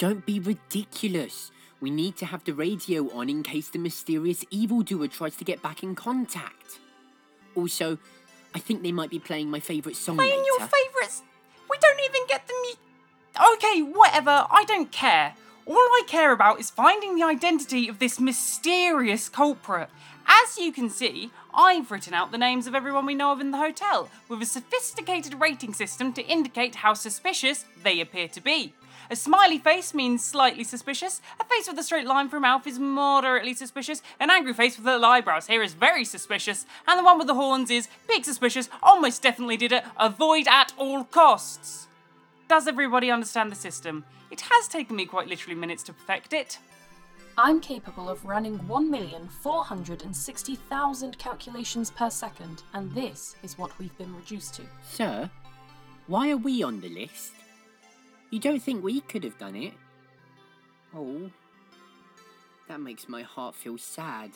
Don't be ridiculous. We need to have the radio on in case the mysterious evildoer tries to get back in contact. Also, I think they might be playing my favourite song later. Your favourites? We don't even get the Okay, whatever, I don't care. All I care about is finding the identity of this mysterious culprit. As you can see, I've written out the names of everyone we know of in the hotel, with a sophisticated rating system to indicate how suspicious they appear to be. A smiley face means slightly suspicious, a face with a straight line for a mouth is moderately suspicious, an angry face with little eyebrows here is very suspicious, and the one with the horns is big suspicious, almost definitely did it, avoid at all costs. Does everybody understand the system? It has taken me quite literally minutes to perfect it. I'm capable of running 1,460,000 calculations per second, and this is what we've been reduced to. Sir, why are we on the list? You don't think we could have done it? Oh, that makes my heart feel sad.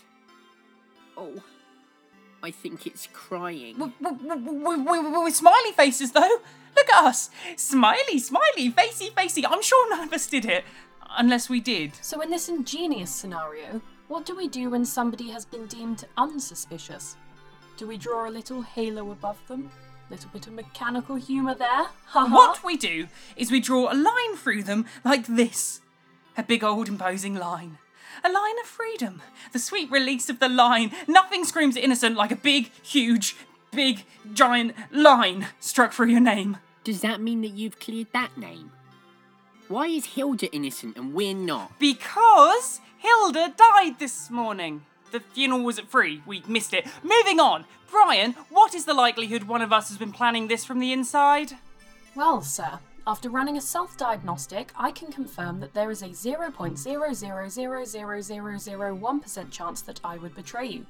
Oh, I think it's crying. We're smiley faces, though. Look at us. Smiley, smiley, facey, facey. I'm sure none of us did it. Unless we did. So in this ingenious scenario, what do we do when somebody has been deemed unsuspicious? Do we draw a little halo above them? Little bit of mechanical humour there? What we do is we draw a line through them like this. A big old imposing line. A line of freedom. The sweet release of the line. Nothing screams innocent like a big, huge, big, giant line struck through your name. Does that mean that you've cleared that name? Why is Hilda innocent and we're not? Because Hilda died this morning. The funeral was at 3:00. We missed it. Moving on. Brian, what is the likelihood one of us has been planning this from the inside? Well, sir, after running a self-diagnostic, I can confirm that there is a 0.00000001% chance that I would betray you.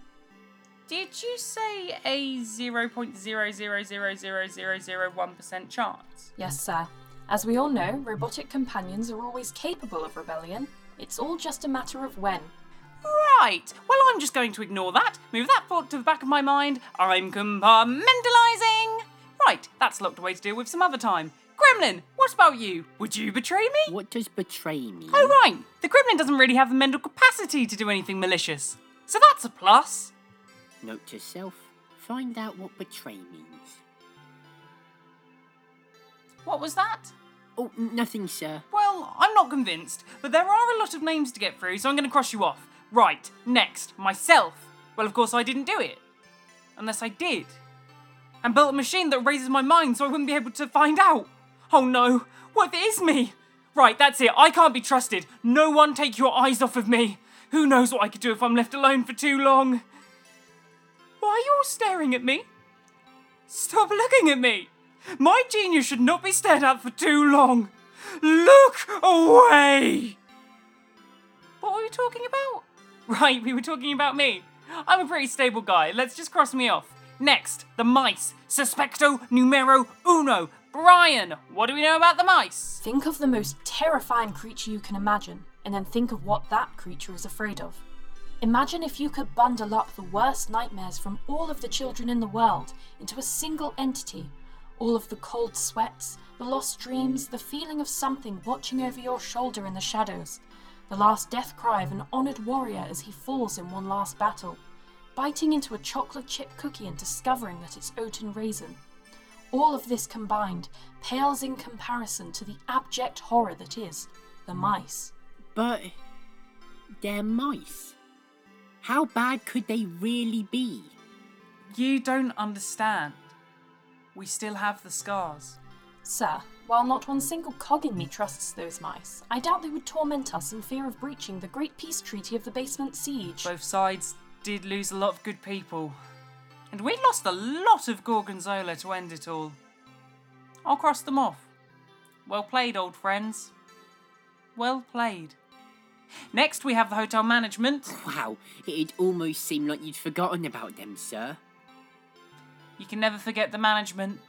Did you say a 0.00000001% chance? Yes, sir. As we all know, robotic companions are always capable of rebellion. It's all just a matter of when. Right. Well, I'm just going to ignore that. Move that thought to the back of my mind. I'm compartmentalising. Right. That's locked away to deal with some other time. Gremlin, what about you? Would you betray me? What does betray mean? Oh, right. The Gremlin doesn't really have the mental capacity to do anything malicious. So that's a plus. Note to self, find out what betray means. What was that? Oh, nothing, sir. Well, I'm not convinced, but there are a lot of names to get through, so I'm going to cross you off. Right, next, myself. Well, of course, I didn't do it. Unless I did. And built a machine that raises my mind so I wouldn't be able to find out. Oh no, what if it is me? Right, that's it, I can't be trusted. No one take your eyes off of me. Who knows what I could do if I'm left alone for too long? Why are you all staring at me? Stop looking at me. My genius should not be stared at for too long. Look away! What were we talking about? Right, we were talking about me. I'm a pretty stable guy. Let's just cross me off. Next, the mice. Suspecto numero uno. Brian, what do we know about the mice? Think of the most terrifying creature you can imagine, and then think of what that creature is afraid of. Imagine if you could bundle up the worst nightmares from all of the children in the world into a single entity. All of the cold sweats, the lost dreams, the feeling of something watching over your shoulder in the shadows, the last death cry of an honoured warrior as he falls in one last battle, biting into a chocolate chip cookie and discovering that it's oat and raisin. All of this combined pales in comparison to the abject horror that is the mice. But they're mice. How bad could they really be? You don't understand. We still have the scars. Sir, while not one single cog in me trusts those mice, I doubt they would torment us in fear of breaching the Great Peace Treaty of the Basement Siege. Both sides did lose a lot of good people. And we lost a lot of Gorgonzola to end it all. I'll cross them off. Well played, old friends. Well played. Next, we have the hotel management. Wow, it'd almost seem like you'd forgotten about them, sir. You can never forget the management.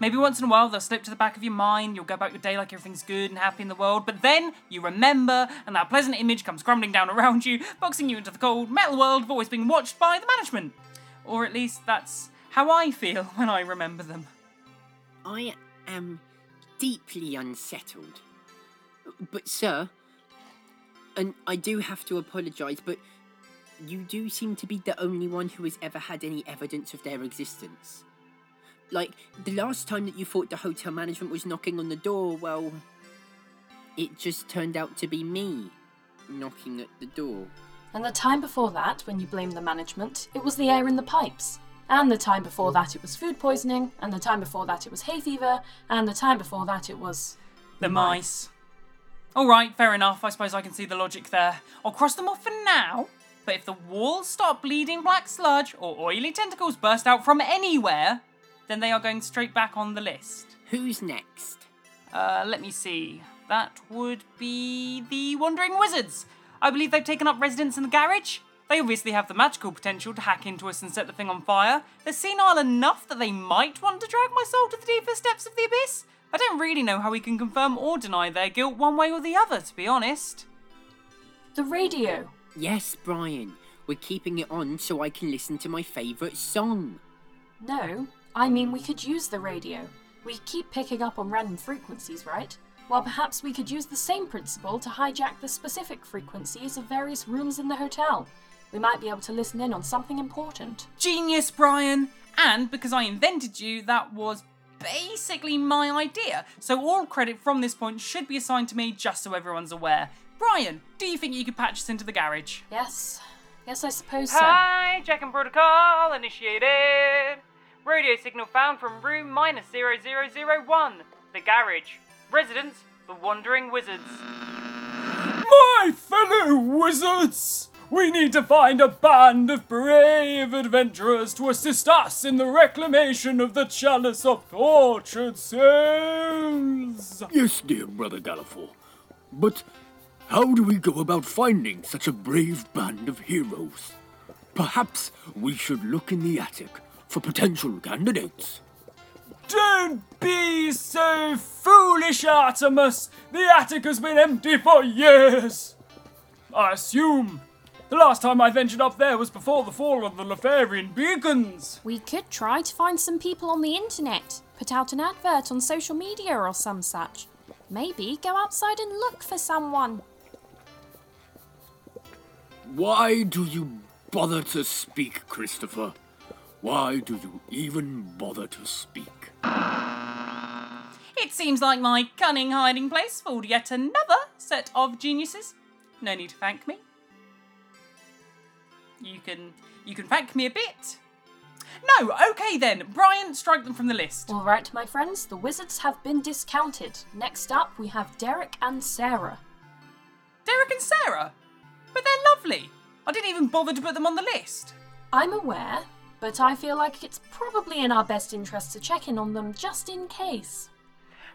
Maybe once in a while they'll slip to the back of your mind, you'll go about your day like everything's good and happy in the world, but then you remember, and that pleasant image comes crumbling down around you, boxing you into the cold metal world of always being watched by the management. Or at least that's how I feel when I remember them. I am deeply unsettled. But, sir, and I do have to apologise, but you do seem to be the only one who has ever had any evidence of their existence. Like, the last time that you thought the hotel management was knocking on the door, well, it just turned out to be me knocking at the door. And the time before that, when you blamed the management, it was the air in the pipes. And the time before that, it was food poisoning. And the time before that, it was hay fever. And the time before that, it was... the mice. All right, fair enough. I suppose I can see the logic there. I'll cross them off for now. But if the walls start bleeding black sludge or oily tentacles burst out from anywhere, then they are going straight back on the list. Who's next? Let me see. That would be the Wandering Wizards. I believe they've taken up residence in the garage. They obviously have the magical potential to hack into us and set the thing on fire. They're senile enough that they might want to drag my soul to the deepest depths of the abyss. I don't really know how we can confirm or deny their guilt one way or the other, to be honest. The radio. Yes, Brian. We're keeping it on so I can listen to my favourite song. No, I mean we could use the radio. We keep picking up on random frequencies, right? Well, perhaps we could use the same principle to hijack the specific frequencies of various rooms in the hotel. We might be able to listen in on something important. Genius, Brian! And because I invented you, that was basically my idea. So all credit from this point should be assigned to me, just so everyone's aware. Brian, do you think you could patch us into the garage? Yes, I suppose so. Hijacking protocol initiated. Radio signal found from room -0001. The garage. Residence, the Wandering Wizards. My fellow wizards! We need to find a band of brave adventurers to assist us in the reclamation of the Chalice of Tortured Souls. Yes, dear Brother Galliford. But how do we go about finding such a brave band of heroes? Perhaps we should look in the attic for potential candidates. Don't be so foolish, Artemis. The attic has been empty for years. I assume... the last time I ventured up there was before the fall of the Lefarian beacons. We could try to find some people on the internet, put out an advert on social media or some such. Maybe go outside and look for someone. Why do you bother to speak, Christopher? Why do you even bother to speak? It seems like my cunning hiding place fooled yet another set of geniuses. No need to thank me. You can thank me a bit. No, okay then. Brian, strike them from the list. All right, my friends, the wizards have been discounted. Next up, we have Derek and Sarah. Derek and Sarah? But they're lovely. I didn't even bother to put them on the list. I'm aware, but I feel like it's probably in our best interest to check in on them just in case.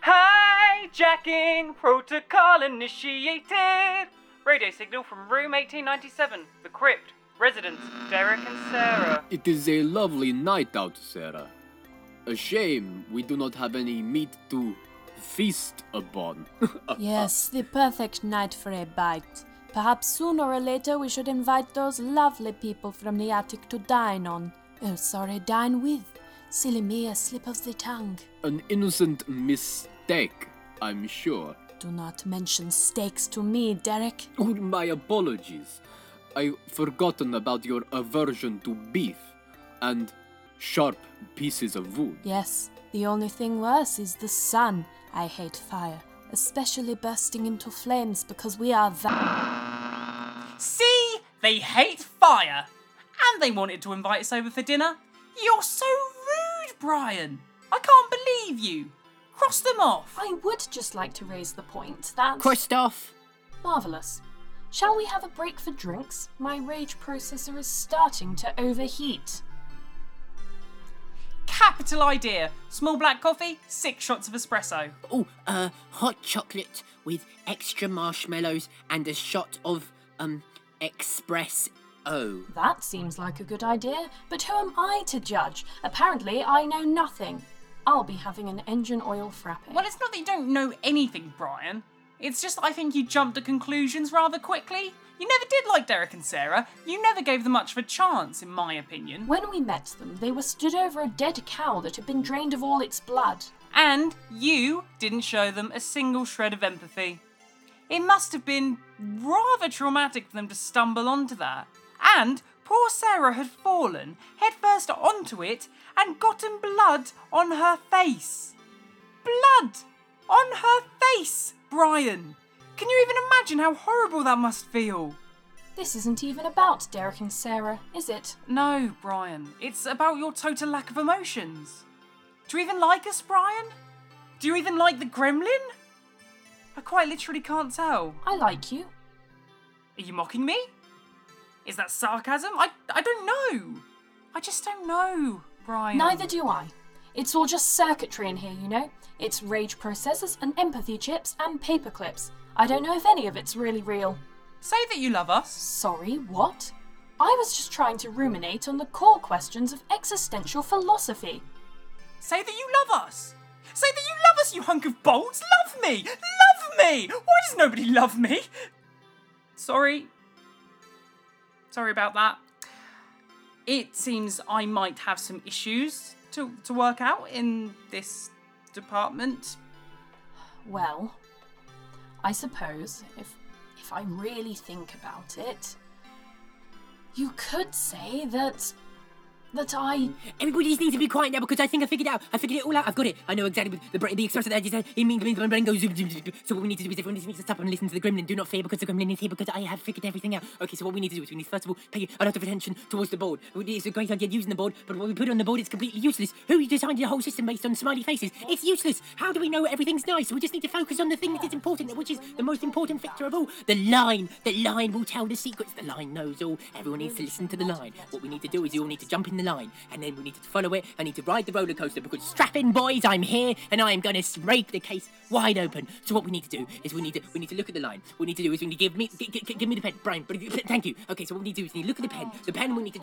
Hijacking protocol initiated. Radio signal from room 1897, the crypt. Residents, Derek and Sarah. It is a lovely night out, Sarah. A shame we do not have any meat to feast upon. Yes, the perfect night for a bite. Perhaps sooner or later we should invite those lovely people from the attic to dine on. Oh, sorry, dine with. Silly me, a slip of the tongue. An innocent mistake, I'm sure. Do not mention steaks to me, Derek. Oh, my apologies. I've forgotten about your aversion to beef and sharp pieces of wood. Yes, the only thing worse is the sun. I hate fire, especially bursting into flames because we are that. See? They hate fire. And they wanted to invite us over for dinner. You're so rude, Brian. I can't believe you. Cross them off. I would just like to raise the point that... crossed off. Marvellous. Shall we have a break for drinks? My rage processor is starting to overheat. Capital idea. Small black coffee, 6 shots of espresso. Oh, hot chocolate with extra marshmallows and a shot of, espresso. That seems like a good idea, but who am I to judge? Apparently, I know nothing. I'll be having an engine oil frappe. Well, it's not that you don't know anything, Brian. It's just I think you jumped to conclusions rather quickly. You never did like Derek and Sarah. You never gave them much of a chance, in my opinion. When we met them, they were stood over a dead cow that had been drained of all its blood. And you didn't show them a single shred of empathy. It must have been rather traumatic for them to stumble onto that. And poor Sarah had fallen headfirst onto it and gotten blood on her face. Blood on her face, Brian! Can you even imagine how horrible that must feel? This isn't even about Derek and Sarah, is it? No, Brian. It's about your total lack of emotions. Do you even like us, Brian? Do you even like the gremlin? I quite literally can't tell. I like you. Are you mocking me? Is that sarcasm? I don't know. I just don't know, Brian. Neither do I. It's all just circuitry in here, you know? It's rage processors and empathy chips and paper clips. I don't know if any of it's really real. Say that you love us. Sorry, what? I was just trying to ruminate on the core questions of existential philosophy. Say that you love us. Say that you love us, you hunk of bolts. Love me. Love me. Why does nobody love me? Sorry about that. It seems I might have some issues to work out in this department. Well, I suppose if I really think about it, you could say that I... Everybody just needs to be quiet now because I figured it all out. I've got it. I know exactly with the expression that I just said. It means my brain goes zoom, zoom, zoom. So what we need to do is everyone just needs to stop and listen to the gremlin. Do not fear because the gremlin is here because I have figured everything out. Okay, so what we need to do is we need first of all pay a lot of attention towards the board. It's a great idea using the board, but what we put on the board is completely useless. Who designed the whole system based on smiley faces? It's useless. How do we know everything's nice? We just need to focus on the thing that is important, which is the most important factor of all. The line. The line will tell the secrets. The line knows all. Everyone needs to listen to the line. What we need to do is you all need to jump in the line, and then we need to follow it. I need to ride the roller coaster because strap in, boys, I'm here, and I am going to break the case wide open. So what we need to do is we need to look at the line. What we need to do is we need to give me the pen, Brian. Thank you. Okay, so what we need to do is we need to look at the pen. The pen we need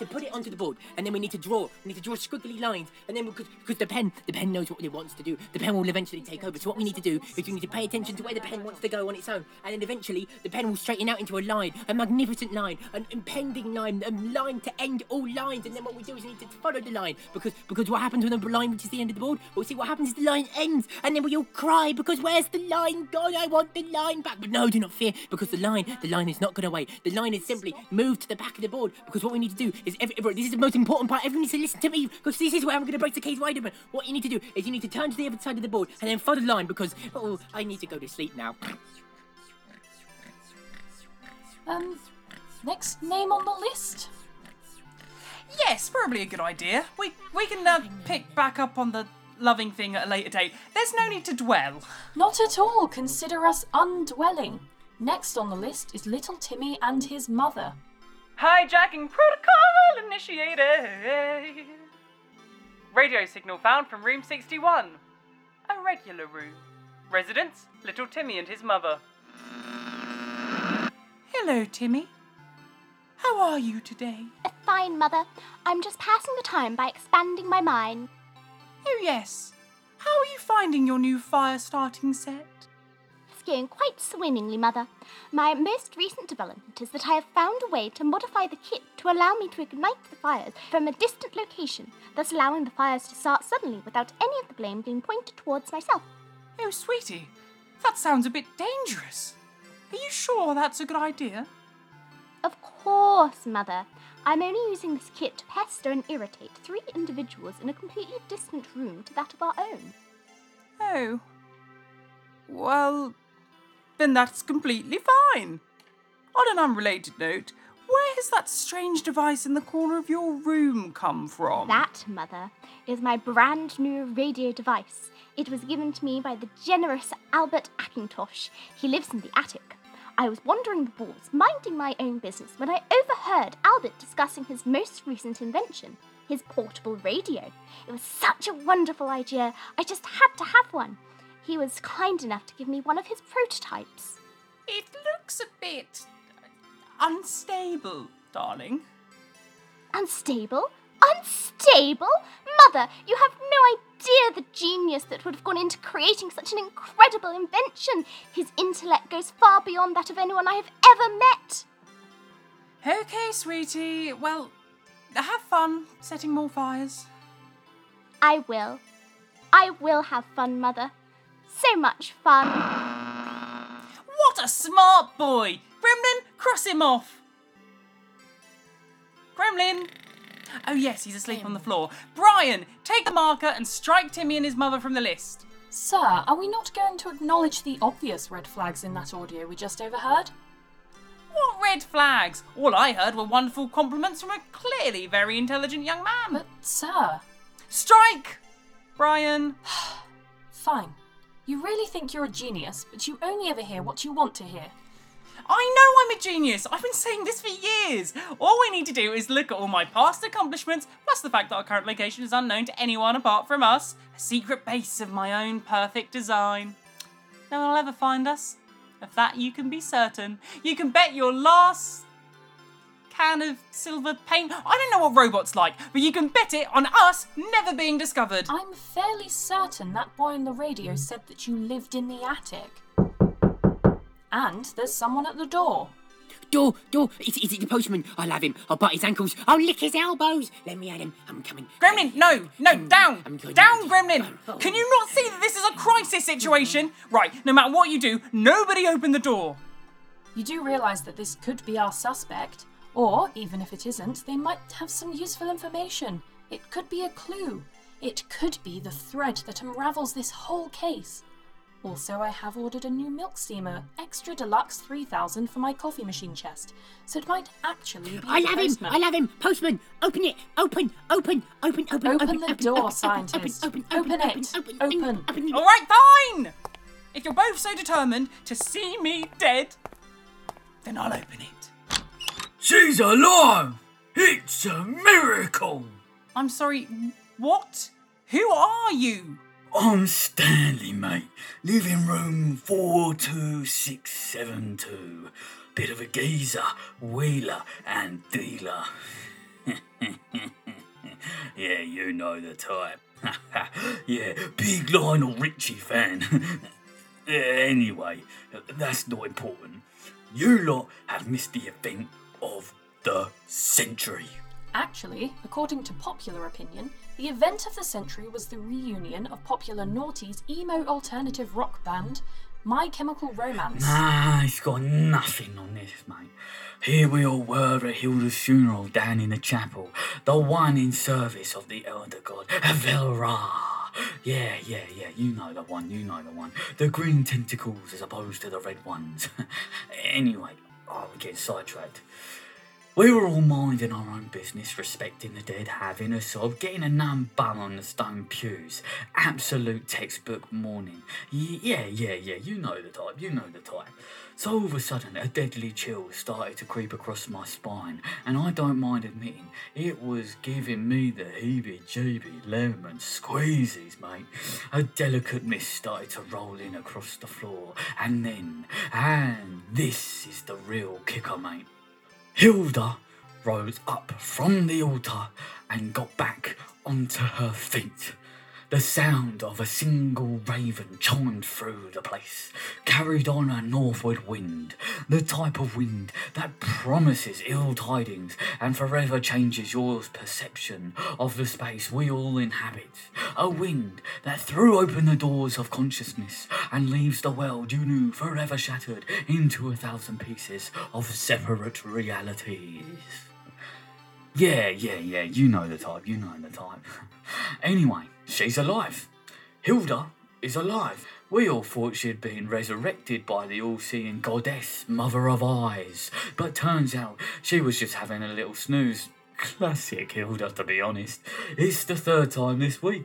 to put it onto the board, and then we need to draw. We need to draw squiggly lines, and then because the pen knows what it wants to do. The pen will eventually take over. So what we need to do is we need to pay attention to where the pen wants to go on its own, and then eventually the pen will straighten out into a line, a magnificent line, an impending line, a line to end all lines, and then what we do is we need to follow the line because what happens when the line reaches the end of the board, we'll see what happens is the line ends and then we all cry because where's the line gone? I want the line back. But no, do not fear because the line is not gone away. The line is simply moved to the back of the board because what we need to do is this is the most important part. Everyone needs to listen to me because this is where I'm going to break the case wide open. What you need to do is you need to turn to the other side of the board and then follow the line because I need to go to sleep now. Next name on the list. Yes, probably a good idea. We can pick back up on the loving thing at a later date. There's no need to dwell. Not at all. Consider us undwelling. Next on the list is Little Timmy and his mother. Hijacking protocol initiated. Radio signal found from room 61. A regular room. Residence, Little Timmy and his mother. Hello, Timmy. How are you today? Fine, Mother. I'm just passing the time by expanding my mind. Oh, yes. How are you finding your new fire-starting set? It's going quite swimmingly, Mother. My most recent development is that I have found a way to modify the kit to allow me to ignite the fires from a distant location, thus allowing the fires to start suddenly without any of the blame being pointed towards myself. Oh, sweetie, that sounds a bit dangerous. Are you sure that's a good idea? Of course, Mother. I'm only using this kit to pester and irritate 3 individuals in a completely distant room to that of our own. Oh. Well, then that's completely fine. On an unrelated note, where has that strange device in the corner of your room come from? That, Mother, is my brand new radio device. It was given to me by the generous Albert Ackintosh. He lives in the attic. I was wandering the walls, minding my own business, when I overheard Albert discussing his most recent invention, his portable radio. It was such a wonderful idea. I just had to have one. He was kind enough to give me one of his prototypes. It looks a bit unstable, darling. Unstable? Unstable? Mother, you have no idea the genius that would have gone into creating such an incredible invention. His intellect goes far beyond that of anyone I have ever met. Okay, sweetie. Well, have fun setting more fires. I will. I will have fun, Mother. So much fun. What a smart boy! Gremlin, cross him off! Gremlin! Oh yes, he's asleep on the floor. Brian, take the marker and strike Timmy and his mother from the list. Sir, are we not going to acknowledge the obvious red flags in that audio we just overheard? What red flags? All I heard were wonderful compliments from a clearly very intelligent young man. But, sir... Strike! Brian. Fine. You really think you're a genius, but you only ever hear what you want to hear. I know I'm a genius! I've been saying this for years! All we need to do is look at all my past accomplishments, plus the fact that our current location is unknown to anyone apart from us. A secret base of my own perfect design. No one will ever find us. Of that you can be certain. You can bet your last can of silver paint. I don't know what robot's like, but you can bet it on us never being discovered. I'm fairly certain that boy on the radio said that you lived in the attic. And there's someone at the door. Door, is it the postman? I'll have him, I'll bite his ankles, I'll lick his elbows. Let me at him, I'm coming. Gremlin, no, down, Gremlin. Can you not see that this is a crisis situation? Right, no matter what you do, nobody open the door. You do realise that this could be our suspect, or even if it isn't, they might have some useful information. It could be a clue. It could be the thread that unravels this whole case. Also, I have ordered a new milk steamer, extra deluxe 3000 for my coffee machine chest, so it might actually be I love him! Postman! Open it! Open the door, scientist! Open it! Alright, fine! If you're both so determined to see me dead, then I'll open it. She's alive! It's a miracle! I'm sorry, what? Who are you? I'm Stanley, mate. Live in room 42672. Bit of a geezer, wheeler and dealer. Yeah, you know the type. Yeah, big Lionel Richie fan. Anyway, that's not important. You lot have missed the event of the century. Actually, according to popular opinion, the event of the century was the reunion of popular noughties emo alternative rock band, My Chemical Romance. Nah, it's got nothing on this, mate. Here we all were at Hilda's funeral down in the chapel, the one in service of the elder god, Avelra. Yeah, you know the one. The green tentacles as opposed to the red ones. Anyway, I'll get sidetracked. We were all minding our own business, respecting the dead, having a sob, getting a numb bum on the stone pews. Absolute textbook mourning. Yeah, you know the type. So all of a sudden, a deadly chill started to creep across my spine, and I don't mind admitting, it was giving me the heebie-jeebie lemon squeezes, mate. A delicate mist started to roll in across the floor, and then, and this is the real kicker, mate. Hilda rose up from the altar and got back onto her feet. The sound of a single raven chimed through the place, carried on a northward wind, the type of wind that promises ill tidings and forever changes your perception of the space we all inhabit. A wind that threw open the doors of consciousness and leaves the world you knew forever shattered into 1,000 pieces of separate realities. Yeah, you know the type. Anyway, she's alive. Hilda is alive. We all thought she'd been resurrected by the all-seeing goddess, mother of eyes. But turns out she was just having a little snooze. Classic Hilda, to be honest. It's the third time this week.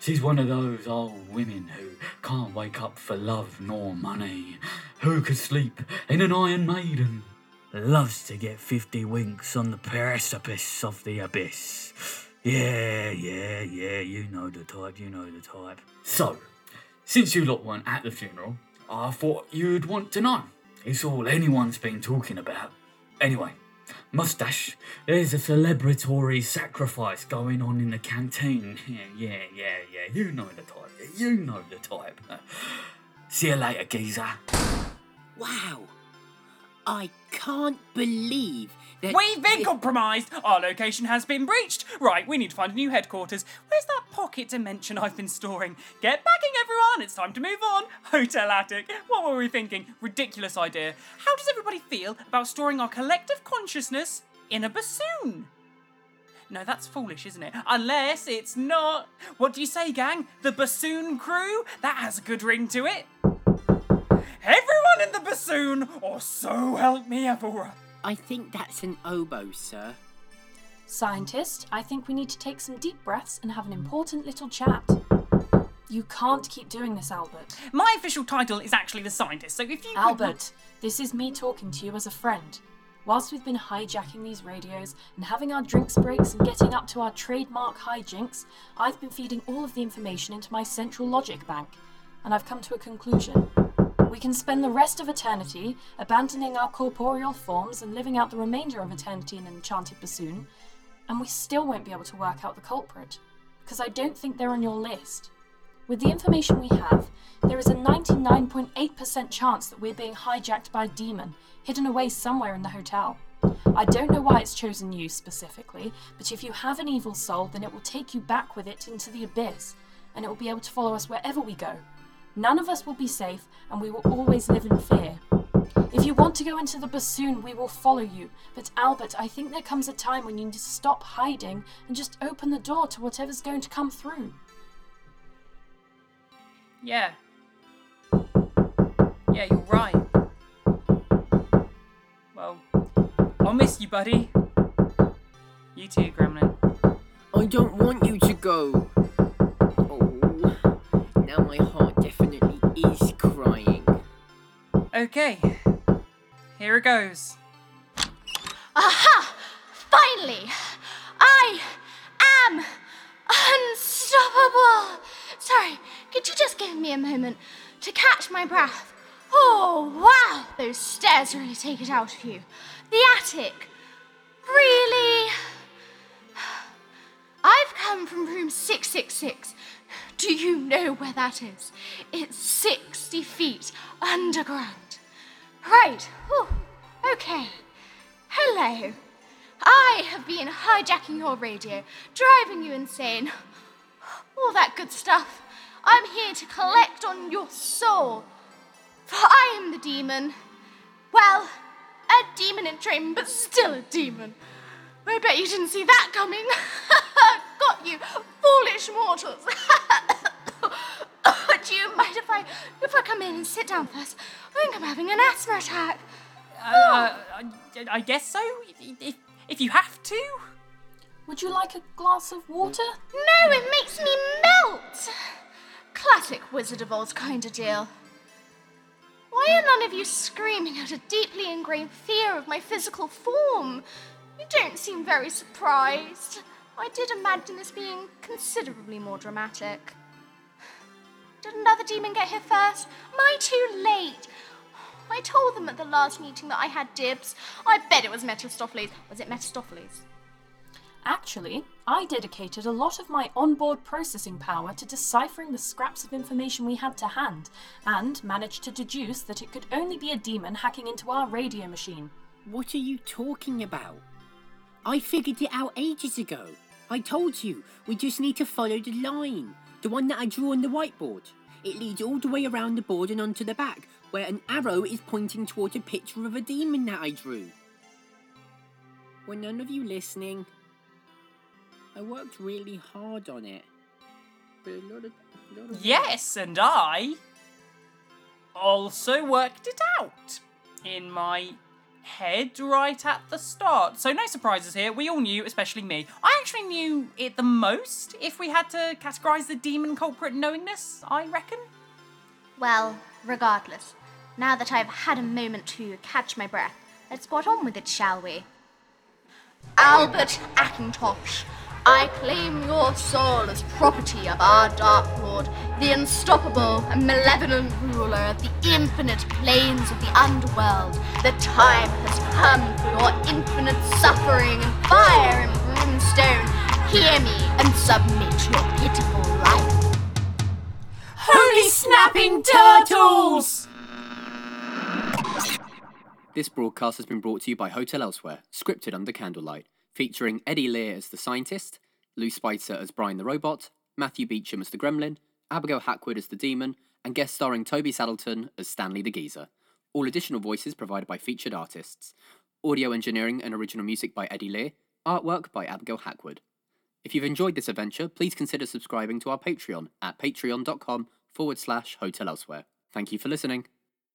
She's one of those old women who can't wake up for love nor money. Who could sleep in an Iron Maiden? Loves to get 50 winks on the precipice of the abyss. Yeah, you know the type. So, since you lot weren't at the funeral, I thought you'd want to know. It's all anyone's been talking about. Anyway, mustache, there's a celebratory sacrifice going on in the canteen. Yeah, you know the type. See you later, geezer. Wow. I can't believe that... We've been compromised! Our location has been breached! Right, we need to find a new headquarters. Where's that pocket dimension I've been storing? Get backing, everyone! It's time to move on! Hotel attic. What were we thinking? Ridiculous idea. How does everybody feel about storing our collective consciousness in a bassoon? No, that's foolish, isn't it? Unless it's not. What do you say, gang? The bassoon crew? That has a good ring to it. Everyone in the bassoon, or so help me, Avelra. I think that's an oboe, sir. Scientist, I think we need to take some deep breaths and have an important little chat. You can't keep doing this, Albert. My official title is actually the scientist, so if you... Albert, this is me talking to you as a friend. Whilst we've been hijacking these radios and having our drinks breaks and getting up to our trademark hijinks, I've been feeding all of the information into my central logic bank, and I've come to a conclusion. We can spend the rest of eternity abandoning our corporeal forms and living out the remainder of eternity in an enchanted bassoon, and we still won't be able to work out the culprit, because I don't think they're on your list. With the information we have, there is a 99.8% chance that we're being hijacked by a demon, hidden away somewhere in the hotel. I don't know why it's chosen you specifically, but if you have an evil soul, then it will take you back with it into the abyss, and it will be able to follow us wherever we go. None of us will be safe, and we will always live in fear. If you want to go into the bassoon, we will follow you. But Albert, I think there comes a time when you need to stop hiding and just open the door to whatever's going to come through. Yeah, you're right. Well, I'll miss you, buddy. You too, Gremlin. I don't want you to go. Oh, now my heart definitely is crying. Okay, here it goes. Aha! Finally! I am unstoppable! Sorry, could you just give me a moment to catch my breath? Oh, wow! Those stairs really take it out of you. The attic. Really? I've come from room 666. Do you know where that is? It's 60 feet underground. Right. Ooh. Okay. Hello. I have been hijacking your radio, driving you insane. All that good stuff. I'm here to collect on your soul. For I am the demon. Well, a demon in training, but still a demon. I bet you didn't see that coming. Got you, foolish mortals. Do you mind if I come in and sit down first? I think I'm having an asthma attack. I guess so, if you have to. Would you like a glass of water? No, it makes me melt! Classic Wizard of Oz kind of deal. Why are none of you screaming out a deeply ingrained fear of my physical form? You don't seem very surprised. I did imagine this being considerably more dramatic. Did another demon get here first? Am I too late? I told them at the last meeting that I had dibs. I bet it was Mephistopheles. Was it Mephistopheles? Actually, I dedicated a lot of my onboard processing power to deciphering the scraps of information we had to hand, and managed to deduce that it could only be a demon hacking into our radio machine. What are you talking about? I figured it out ages ago. I told you, we just need to follow the line, the one that I drew on the whiteboard. It leads all the way around the board and onto the back, where an arrow is pointing towards a picture of a demon that I drew. Were none of you listening? I worked really hard on it. But a lot of yes, and I also worked it out in my head right at the start. So no surprises here. We all knew, especially me. I actually knew it the most if we had to categorise the demon culprit knowingness, I reckon. Well, regardless, now that I've had a moment to catch my breath, let's get on with it, shall we? Albert Ackintosh, I claim your soul as property of our Dark Lord, the unstoppable and malevolent ruler of the infinite planes of the underworld. The time has come for your infinite suffering and fire and brimstone. Hear me and submit your pitiful life. Holy snapping turtles! This broadcast has been brought to you by Hotel Elsewhere, scripted under candlelight, featuring Eddie Lear as the scientist, Lou Spicer as Brian the robot, Matthew Beecham as the gremlin, Abigail Hackwood as the demon, and guest starring Toby Saddleton as Stanley the geezer. All additional voices provided by featured artists. Audio engineering and original music by Eddie Lear, artwork by Abigail Hackwood. If you've enjoyed this adventure, please consider subscribing to our Patreon at patreon.com/Hotel Elsewhere. Thank you for listening.